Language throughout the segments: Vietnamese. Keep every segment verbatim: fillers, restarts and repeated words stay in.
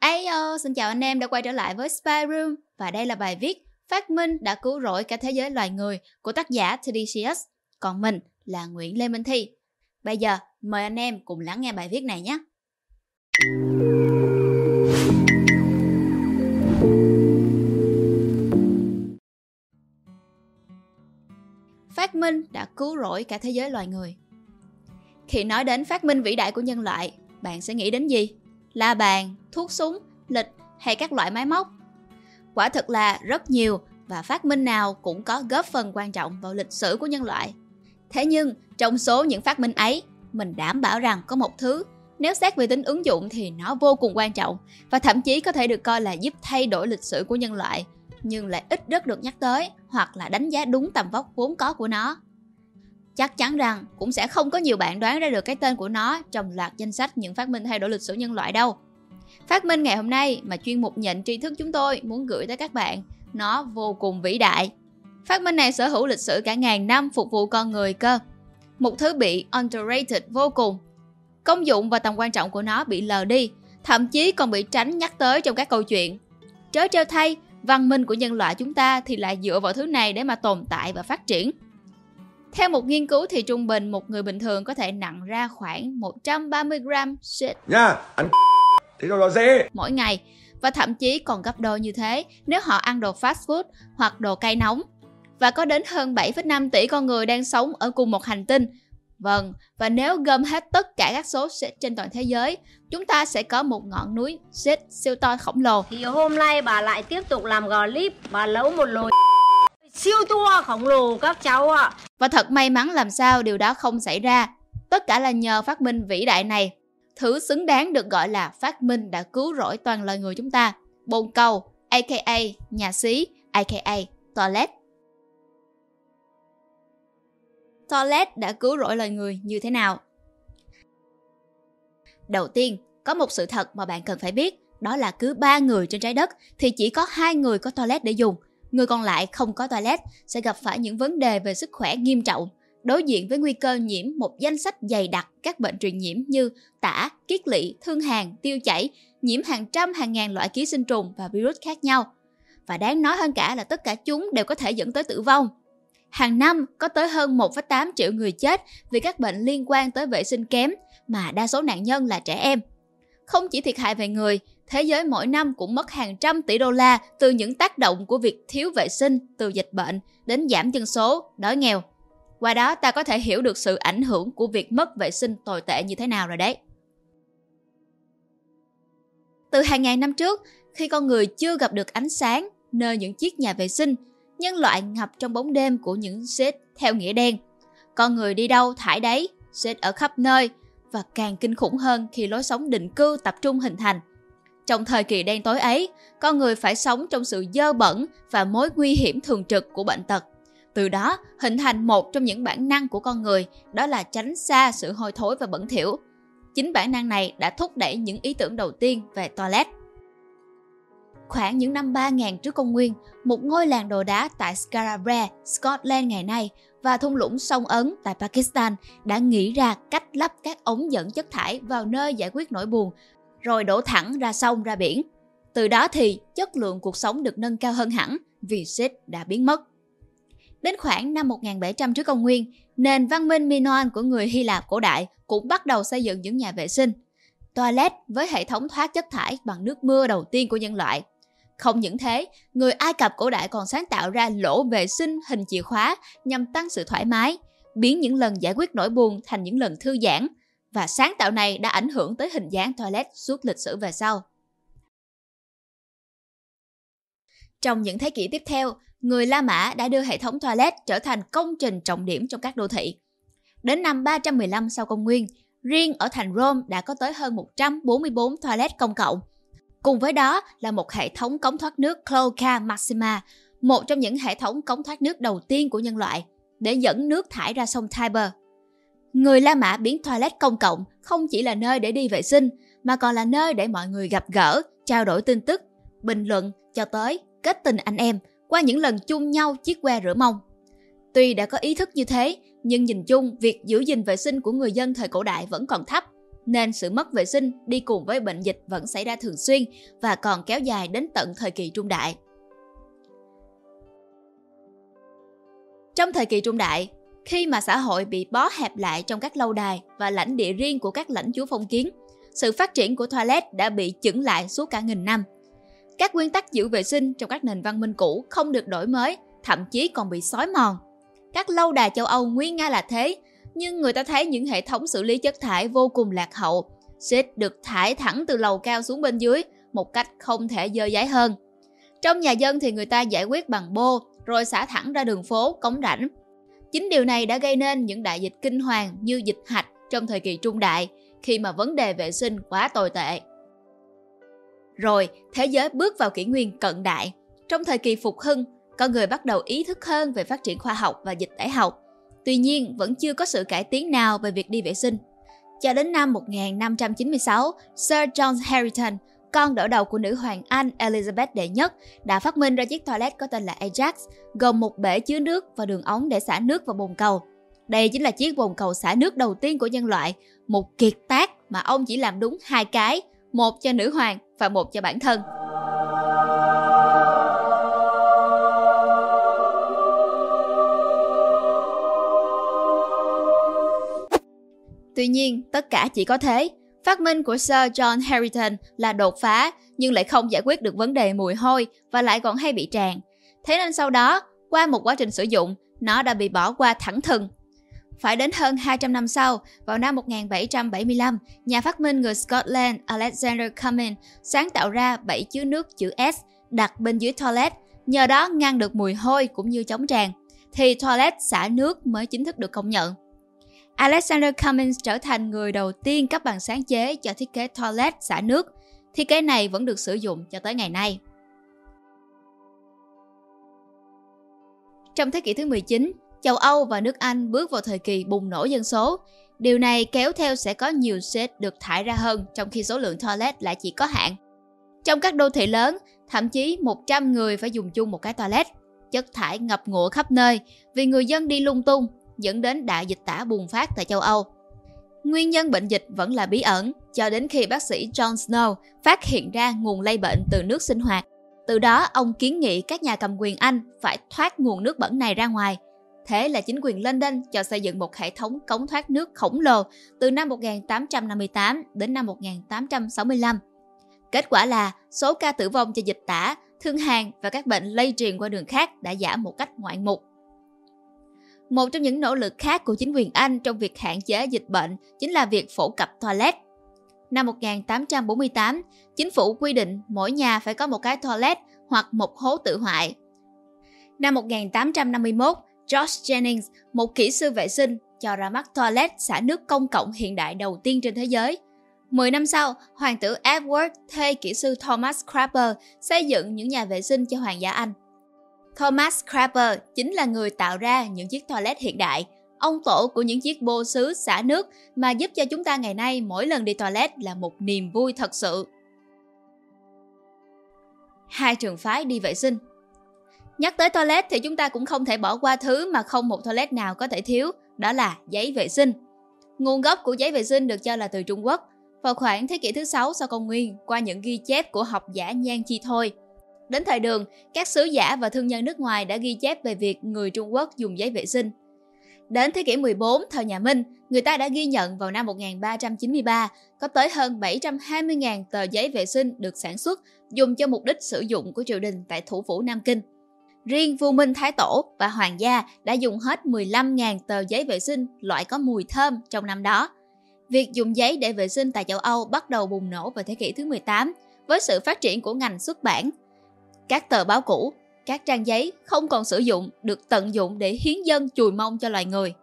Ayo, xin chào anh em đã quay trở lại với Spiderum. Và đây là bài viết Phát minh đã cứu rỗi cả thế giới loài người của tác giả Tedesius. Còn mình là Nguyễn Lê Minh Thi. Bây giờ mời anh em cùng lắng nghe bài viết này nhé. Phát minh đã cứu rỗi cả thế giới loài người. Khi nói đến phát minh vĩ đại của nhân loại, bạn sẽ nghĩ đến gì? La bàn, thuốc súng, lịch hay các loại máy móc? Quả thực là rất nhiều, và phát minh nào cũng có góp phần quan trọng vào lịch sử của nhân loại. Thế nhưng, trong số những phát minh ấy, mình đảm bảo rằng có một thứ, nếu xét về tính ứng dụng thì nó vô cùng quan trọng và thậm chí có thể được coi là giúp thay đổi lịch sử của nhân loại, nhưng lại ít rất được nhắc tới hoặc là đánh giá đúng tầm vóc vốn có của nó. Chắc chắn rằng cũng sẽ không có nhiều bạn đoán ra được cái tên của nó trong loạt danh sách những phát minh thay đổi lịch sử nhân loại đâu. Phát minh ngày hôm nay mà chuyên mục Nhận tri thức chúng tôi muốn gửi tới các bạn, nó vô cùng vĩ đại. Phát minh này sở hữu lịch sử cả ngàn năm phục vụ con người cơ. Một thứ bị underrated vô cùng. Công dụng và tầm quan trọng của nó bị lờ đi, thậm chí còn bị tránh nhắc tới trong các câu chuyện. Trớ trêu thay, văn minh của nhân loại chúng ta thì lại dựa vào thứ này để mà tồn tại và phát triển. Theo một nghiên cứu thì trung bình một người bình thường có thể nặng ra khoảng một trăm ba mươi gram shit nha, anh thế đâu đó dễ mỗi ngày, và thậm chí còn gấp đôi như thế nếu họ ăn đồ fast food hoặc đồ cay nóng. Và có đến hơn bảy phẩy năm tỷ con người đang sống ở cùng một hành tinh. Vâng, và nếu gom hết tất cả các số shit trên toàn thế giới, chúng ta sẽ có một ngọn núi shit siêu to khổng lồ. Thì hôm nay bà lại tiếp tục làm gò líp, bà nấu một lồi siêu to khổng lồ các cháu ạ. À. Và thật may mắn làm sao điều đó không xảy ra. Tất cả là nhờ phát minh vĩ đại này. Thứ xứng đáng được gọi là phát minh đã cứu rỗi toàn loài người chúng ta. Bồn cầu, a ca a nhà xí, a ca a toilet. Toilet đã cứu rỗi loài người như thế nào? Đầu tiên, có một sự thật mà bạn cần phải biết. Đó là cứ ba người trên trái đất thì chỉ có hai người có toilet để dùng. Người còn lại không có toilet sẽ gặp phải những vấn đề về sức khỏe nghiêm trọng, đối diện với nguy cơ nhiễm một danh sách dày đặc các bệnh truyền nhiễm như tả, kiết lỵ, thương hàn, tiêu chảy, nhiễm hàng trăm hàng ngàn loại ký sinh trùng và virus khác nhau. Và đáng nói hơn cả là tất cả chúng đều có thể dẫn tới tử vong. Hàng năm có tới hơn một phẩy tám triệu người chết vì các bệnh liên quan tới vệ sinh kém, mà đa số nạn nhân là trẻ em. Không chỉ thiệt hại về người, thế giới mỗi năm cũng mất hàng trăm tỷ đô la từ những tác động của việc thiếu vệ sinh, từ dịch bệnh đến giảm dân số, đói nghèo. Qua đó ta có thể hiểu được sự ảnh hưởng của việc mất vệ sinh tồi tệ như thế nào rồi đấy. Từ hàng ngàn năm trước, khi con người chưa gặp được ánh sáng nơi những chiếc nhà vệ sinh, nhân loại ngập trong bóng đêm của những shit theo nghĩa đen. Con người đi đâu thải đấy, shit ở khắp nơi, và càng kinh khủng hơn khi lối sống định cư tập trung hình thành. Trong thời kỳ đen tối ấy, con người phải sống trong sự dơ bẩn và mối nguy hiểm thường trực của bệnh tật. Từ đó, hình thành một trong những bản năng của con người, đó là tránh xa sự hôi thối và bẩn thỉu. Chính bản năng này đã thúc đẩy những ý tưởng đầu tiên về toilet. Khoảng những năm ba nghìn trước công nguyên, một ngôi làng đồ đá tại Skara Brae, Scotland ngày nay và thung lũng sông Ấn tại Pakistan đã nghĩ ra cách lắp các ống dẫn chất thải vào nơi giải quyết nỗi buồn, rồi đổ thẳng ra sông ra biển. Từ đó thì chất lượng cuộc sống được nâng cao hơn hẳn vì shit đã biến mất. Đến khoảng năm một nghìn bảy trăm trước công nguyên, nền văn minh Minoan của người Hy Lạp cổ đại cũng bắt đầu xây dựng những nhà vệ sinh, toilet với hệ thống thoát chất thải bằng nước mưa đầu tiên của nhân loại. Không những thế, người Ai Cập cổ đại còn sáng tạo ra lỗ vệ sinh hình chìa khóa nhằm tăng sự thoải mái, biến những lần giải quyết nỗi buồn thành những lần thư giãn. Và sáng tạo này đã ảnh hưởng tới hình dáng toilet suốt lịch sử về sau. Trong những thế kỷ tiếp theo, người La Mã đã đưa hệ thống toilet trở thành công trình trọng điểm trong các đô thị. Đến năm ba trăm mười lăm sau công nguyên, riêng ở thành Rome đã có tới hơn một trăm bốn mươi bốn toilet công cộng. Cùng với đó là một hệ thống cống thoát nước Cloaca Maxima, một trong những hệ thống cống thoát nước đầu tiên của nhân loại, để dẫn nước thải ra sông Tiber. Người La Mã biến toilet công cộng không chỉ là nơi để đi vệ sinh, mà còn là nơi để mọi người gặp gỡ, trao đổi tin tức, bình luận, cho tới kết tình anh em qua những lần chung nhau chiếc que rửa mông. Tuy đã có ý thức như thế, nhưng nhìn chung việc giữ gìn vệ sinh của người dân thời cổ đại vẫn còn thấp. nên sự mất vệ sinh đi cùng với bệnh dịch vẫn xảy ra thường xuyên và còn kéo dài đến tận thời kỳ Trung Đại. Trong thời kỳ Trung Đại, khi mà xã hội bị bó hẹp lại trong các lâu đài và lãnh địa riêng của các lãnh chúa phong kiến, sự phát triển của toilet đã bị chững lại suốt cả nghìn năm. Các nguyên tắc giữ vệ sinh trong các nền văn minh cũ không được đổi mới, thậm chí còn bị xói mòn. Các lâu đài châu Âu nguy nga là thế, nhưng người ta thấy những hệ thống xử lý chất thải vô cùng lạc hậu. Shit được thải thẳng từ lầu cao xuống bên dưới một cách không thể dơ dáy hơn. Trong nhà dân thì người ta giải quyết bằng bô, rồi xả thẳng ra đường phố, cống rãnh. Chính điều này đã gây nên những đại dịch kinh hoàng như dịch hạch trong thời kỳ Trung Đại, khi mà vấn đề vệ sinh quá tồi tệ. Rồi, thế giới bước vào kỷ nguyên cận đại. Trong thời kỳ phục hưng, con người bắt đầu ý thức hơn về phát triển khoa học và dịch tễ học. Tuy nhiên, vẫn chưa có sự cải tiến nào về việc đi vệ sinh. Cho đến năm một nghìn năm trăm chín mươi sáu, Sir John Harrington, con đỡ đầu của nữ hoàng Anh Elizabeth đệ nhất, đã phát minh ra chiếc toilet có tên là Ajax, gồm một bể chứa nước và đường ống để xả nước vào bồn cầu. Đây chính là chiếc bồn cầu xả nước đầu tiên của nhân loại, một kiệt tác mà ông chỉ làm đúng hai cái, một cho nữ hoàng và một cho bản thân. Tuy nhiên, tất cả chỉ có thế. Phát minh của Sir John Harrington là đột phá nhưng lại không giải quyết được vấn đề mùi hôi và lại còn hay bị tràn. Thế nên sau đó, qua một quá trình sử dụng, nó đã bị bỏ qua thẳng thừng. Phải đến hơn hai trăm năm sau, vào năm một nghìn bảy trăm bảy mươi lăm, nhà phát minh người Scotland Alexander Cumming sáng tạo ra bể chứa nước chữ S đặt bên dưới toilet, nhờ đó ngăn được mùi hôi cũng như chống tràn, thì toilet xả nước mới chính thức được công nhận. Alexander Cumming trở thành người đầu tiên cấp bằng sáng chế cho thiết kế toilet xả nước. Thiết kế này vẫn được sử dụng cho tới ngày nay. Trong thế kỷ thứ mười chín, châu Âu và nước Anh bước vào thời kỳ bùng nổ dân số. Điều này kéo theo sẽ có nhiều shit được thải ra hơn, trong khi số lượng toilet lại chỉ có hạn. Trong các đô thị lớn, thậm chí một trăm người phải dùng chung một cái toilet. Chất thải ngập ngụa khắp nơi vì người dân đi lung tung, dẫn đến đại dịch tả bùng phát tại châu Âu. Nguyên nhân bệnh dịch vẫn là bí ẩn, cho đến khi bác sĩ John Snow phát hiện ra nguồn lây bệnh từ nước sinh hoạt. Từ đó, ông kiến nghị các nhà cầm quyền Anh phải thoát nguồn nước bẩn này ra ngoài. Thế là chính quyền London cho xây dựng một hệ thống cống thoát nước khổng lồ từ năm một nghìn tám trăm năm mươi tám đến năm một nghìn tám trăm sáu mươi lăm. Kết quả là số ca tử vong do dịch tả, thương hàn và các bệnh lây truyền qua đường khác đã giảm một cách ngoạn mục. Một trong những nỗ lực khác của chính quyền Anh trong việc hạn chế dịch bệnh chính là việc phổ cập toilet. Năm một nghìn tám trăm bốn mươi tám, chính phủ quy định mỗi nhà phải có một cái toilet hoặc một hố tự hoại. Năm một nghìn tám trăm năm mươi mốt, George Jennings, một kỹ sư vệ sinh, cho ra mắt toilet xả nước công cộng hiện đại đầu tiên trên thế giới. Mười năm sau, hoàng tử Edward thuê kỹ sư Thomas Crapper xây dựng những nhà vệ sinh cho hoàng gia Anh. Thomas Crapper chính là người tạo ra những chiếc toilet hiện đại, ông tổ của những chiếc bô sứ xả nước mà giúp cho chúng ta ngày nay mỗi lần đi toilet là một niềm vui thật sự. Hai trường phái đi vệ sinh. Nhắc tới toilet thì chúng ta cũng không thể bỏ qua thứ mà không một toilet nào có thể thiếu, đó là giấy vệ sinh. Nguồn gốc của giấy vệ sinh được cho là từ Trung Quốc, vào khoảng thế kỷ thứ sáu sau công nguyên, qua những ghi chép của học giả Nhan Chi Thôi. Đến thời Đường, các sứ giả và thương nhân nước ngoài đã ghi chép về việc người Trung Quốc dùng giấy vệ sinh. Đến thế kỷ mười bốn, thời nhà Minh, người ta đã ghi nhận vào năm một nghìn ba trăm chín mươi ba có tới hơn bảy trăm hai mươi nghìn tờ giấy vệ sinh được sản xuất dùng cho mục đích sử dụng của triều đình tại thủ phủ Nam Kinh. Riêng vua Minh Thái Tổ và Hoàng gia đã dùng hết mười lăm nghìn tờ giấy vệ sinh loại có mùi thơm trong năm đó. Việc dùng giấy để vệ sinh tại châu Âu bắt đầu bùng nổ vào thế kỷ thứ mười tám với sự phát triển của ngành xuất bản. Các tờ báo cũ, các trang giấy không còn sử dụng được tận dụng để hiến dâng chùi mông cho loài người.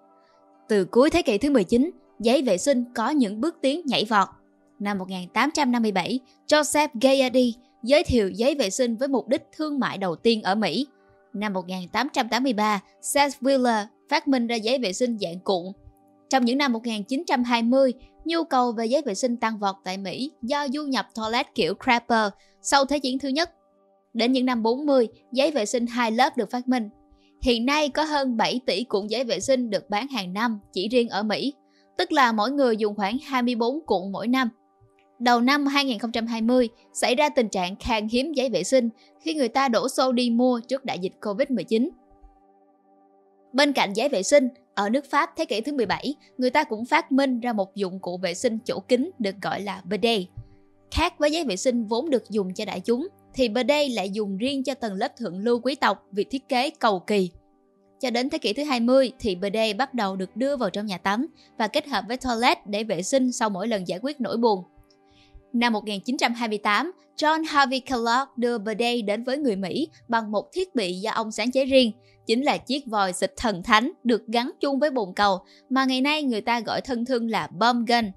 Từ cuối thế kỷ thứ mười chín, giấy vệ sinh có những bước tiến nhảy vọt. Năm một nghìn tám trăm năm mươi bảy, Joseph Gayetty giới thiệu giấy vệ sinh với mục đích thương mại đầu tiên ở Mỹ. Năm một nghìn tám trăm tám mươi ba, Seth Wheeler phát minh ra giấy vệ sinh dạng cuộn. Trong những năm một nghìn chín trăm hai mươi, nhu cầu về giấy vệ sinh tăng vọt tại Mỹ do du nhập toilet kiểu Crapper sau Thế chiến thứ nhất. Đến những năm bốn mươi, giấy vệ sinh hai lớp được phát minh. Hiện nay có hơn bảy tỷ cuộn giấy vệ sinh được bán hàng năm chỉ riêng ở Mỹ. tức là mỗi người dùng khoảng hai mươi bốn cuộn mỗi năm. Đầu năm hai nghìn không trăm hai mươi, xảy ra tình trạng khan hiếm giấy vệ sinh khi người ta đổ xô đi mua trước đại dịch Covid mười chín. Bên cạnh giấy vệ sinh, ở nước Pháp thế kỷ thứ mười bảy, người ta cũng phát minh ra một dụng cụ vệ sinh chỗ kín được gọi là bidet. Khác với giấy vệ sinh vốn được dùng cho đại chúng, thì bidet lại dùng riêng cho tầng lớp thượng lưu quý tộc vì thiết kế cầu kỳ. Cho đến thế kỷ thứ hai mươi thì bidet bắt đầu được đưa vào trong nhà tắm và kết hợp với toilet để vệ sinh sau mỗi lần giải quyết nỗi buồn. Năm một nghìn chín trăm hai mươi tám, John Harvey Kellogg đưa bidet đến với người Mỹ bằng một thiết bị do ông sáng chế riêng, chính là chiếc vòi xịt thần thánh được gắn chung với bồn cầu mà ngày nay người ta gọi thân thương là bum gun.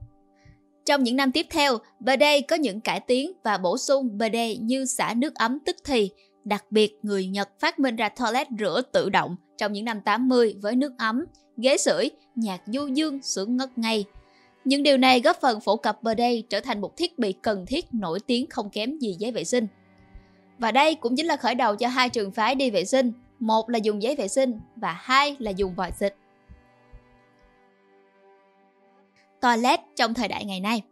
Trong những năm tiếp theo, bidet có những cải tiến và bổ sung bidet như xả nước ấm tức thì. Đặc biệt, người Nhật phát minh ra toilet rửa tự động trong những năm tám mươi với nước ấm, ghế sưởi, nhạc du dương sướng ngất ngây. Những điều này góp phần phổ cập bidet trở thành một thiết bị cần thiết nổi tiếng không kém gì giấy vệ sinh. Và đây cũng chính là khởi đầu cho hai trường phái đi vệ sinh, một là dùng giấy vệ sinh và hai là dùng vòi xịt. Toilet trong thời đại ngày nay.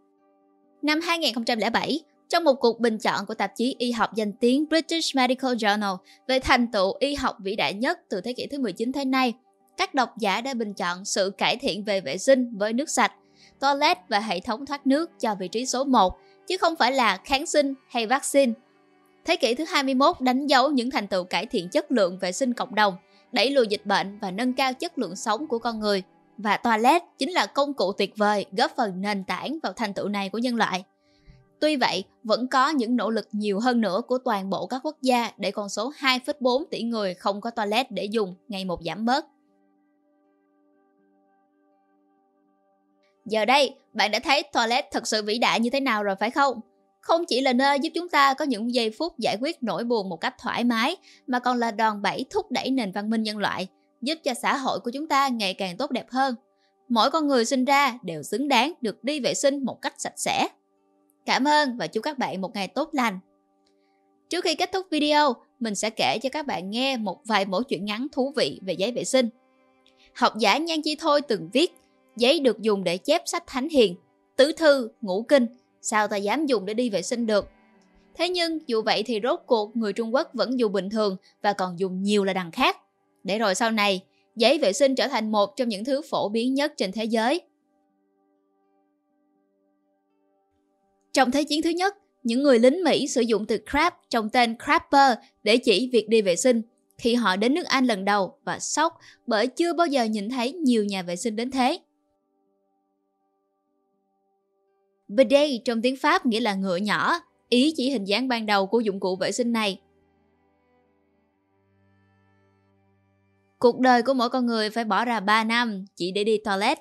Năm hai nghìn không trăm lẻ bảy, trong một cuộc bình chọn của tạp chí y học danh tiếng British Medical Journal về thành tựu y học vĩ đại nhất từ thế kỷ thứ mười chín tới nay, các độc giả đã bình chọn sự cải thiện về vệ sinh với nước sạch, toilet và hệ thống thoát nước cho vị trí số một, chứ không phải là kháng sinh hay vaccine. Thế kỷ thứ hai mươi mốt đánh dấu những thành tựu cải thiện chất lượng vệ sinh cộng đồng, đẩy lùi dịch bệnh và nâng cao chất lượng sống của con người. Và toilet chính là công cụ tuyệt vời góp phần nền tảng vào thành tựu này của nhân loại. Tuy vậy, vẫn có những nỗ lực nhiều hơn nữa của toàn bộ các quốc gia để con số hai phẩy bốn tỷ người không có toilet để dùng ngày một giảm bớt. Giờ đây, bạn đã thấy toilet thật sự vĩ đại như thế nào rồi phải không? Không chỉ là nơi giúp chúng ta có những giây phút giải quyết nỗi buồn một cách thoải mái, mà còn là đòn bẩy thúc đẩy nền văn minh nhân loại, giúp cho xã hội của chúng ta ngày càng tốt đẹp hơn. Mỗi con người sinh ra đều xứng đáng được đi vệ sinh một cách sạch sẽ. Cảm ơn và chúc các bạn một ngày tốt lành. Trước khi kết thúc video, mình sẽ kể cho các bạn nghe một vài mẩu chuyện ngắn thú vị về giấy vệ sinh. Học giả Nhan Chi Thôi từng viết, giấy được dùng để chép sách thánh hiền, tứ thư, ngũ kinh, sao ta dám dùng để đi vệ sinh được. Thế nhưng dù vậy thì rốt cuộc người Trung Quốc vẫn dùng bình thường và còn dùng nhiều là đằng khác. Để rồi sau này, giấy vệ sinh trở thành một trong những thứ phổ biến nhất trên thế giới. Trong Thế chiến thứ nhất, những người lính Mỹ sử dụng từ crab trong tên Crapper để chỉ việc đi vệ sinh khi họ đến nước Anh lần đầu và sốc bởi chưa bao giờ nhìn thấy nhiều nhà vệ sinh đến thế. Bidet trong tiếng Pháp nghĩa là ngựa nhỏ, ý chỉ hình dáng ban đầu của dụng cụ vệ sinh này. Cuộc đời của mỗi con người phải bỏ ra ba năm chỉ để đi toilet.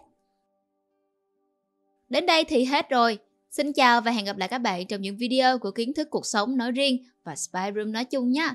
Đến đây thì hết rồi. Xin chào và hẹn gặp lại các bạn trong những video của kiến thức cuộc sống nói riêng và Spiderum nói chung nhé.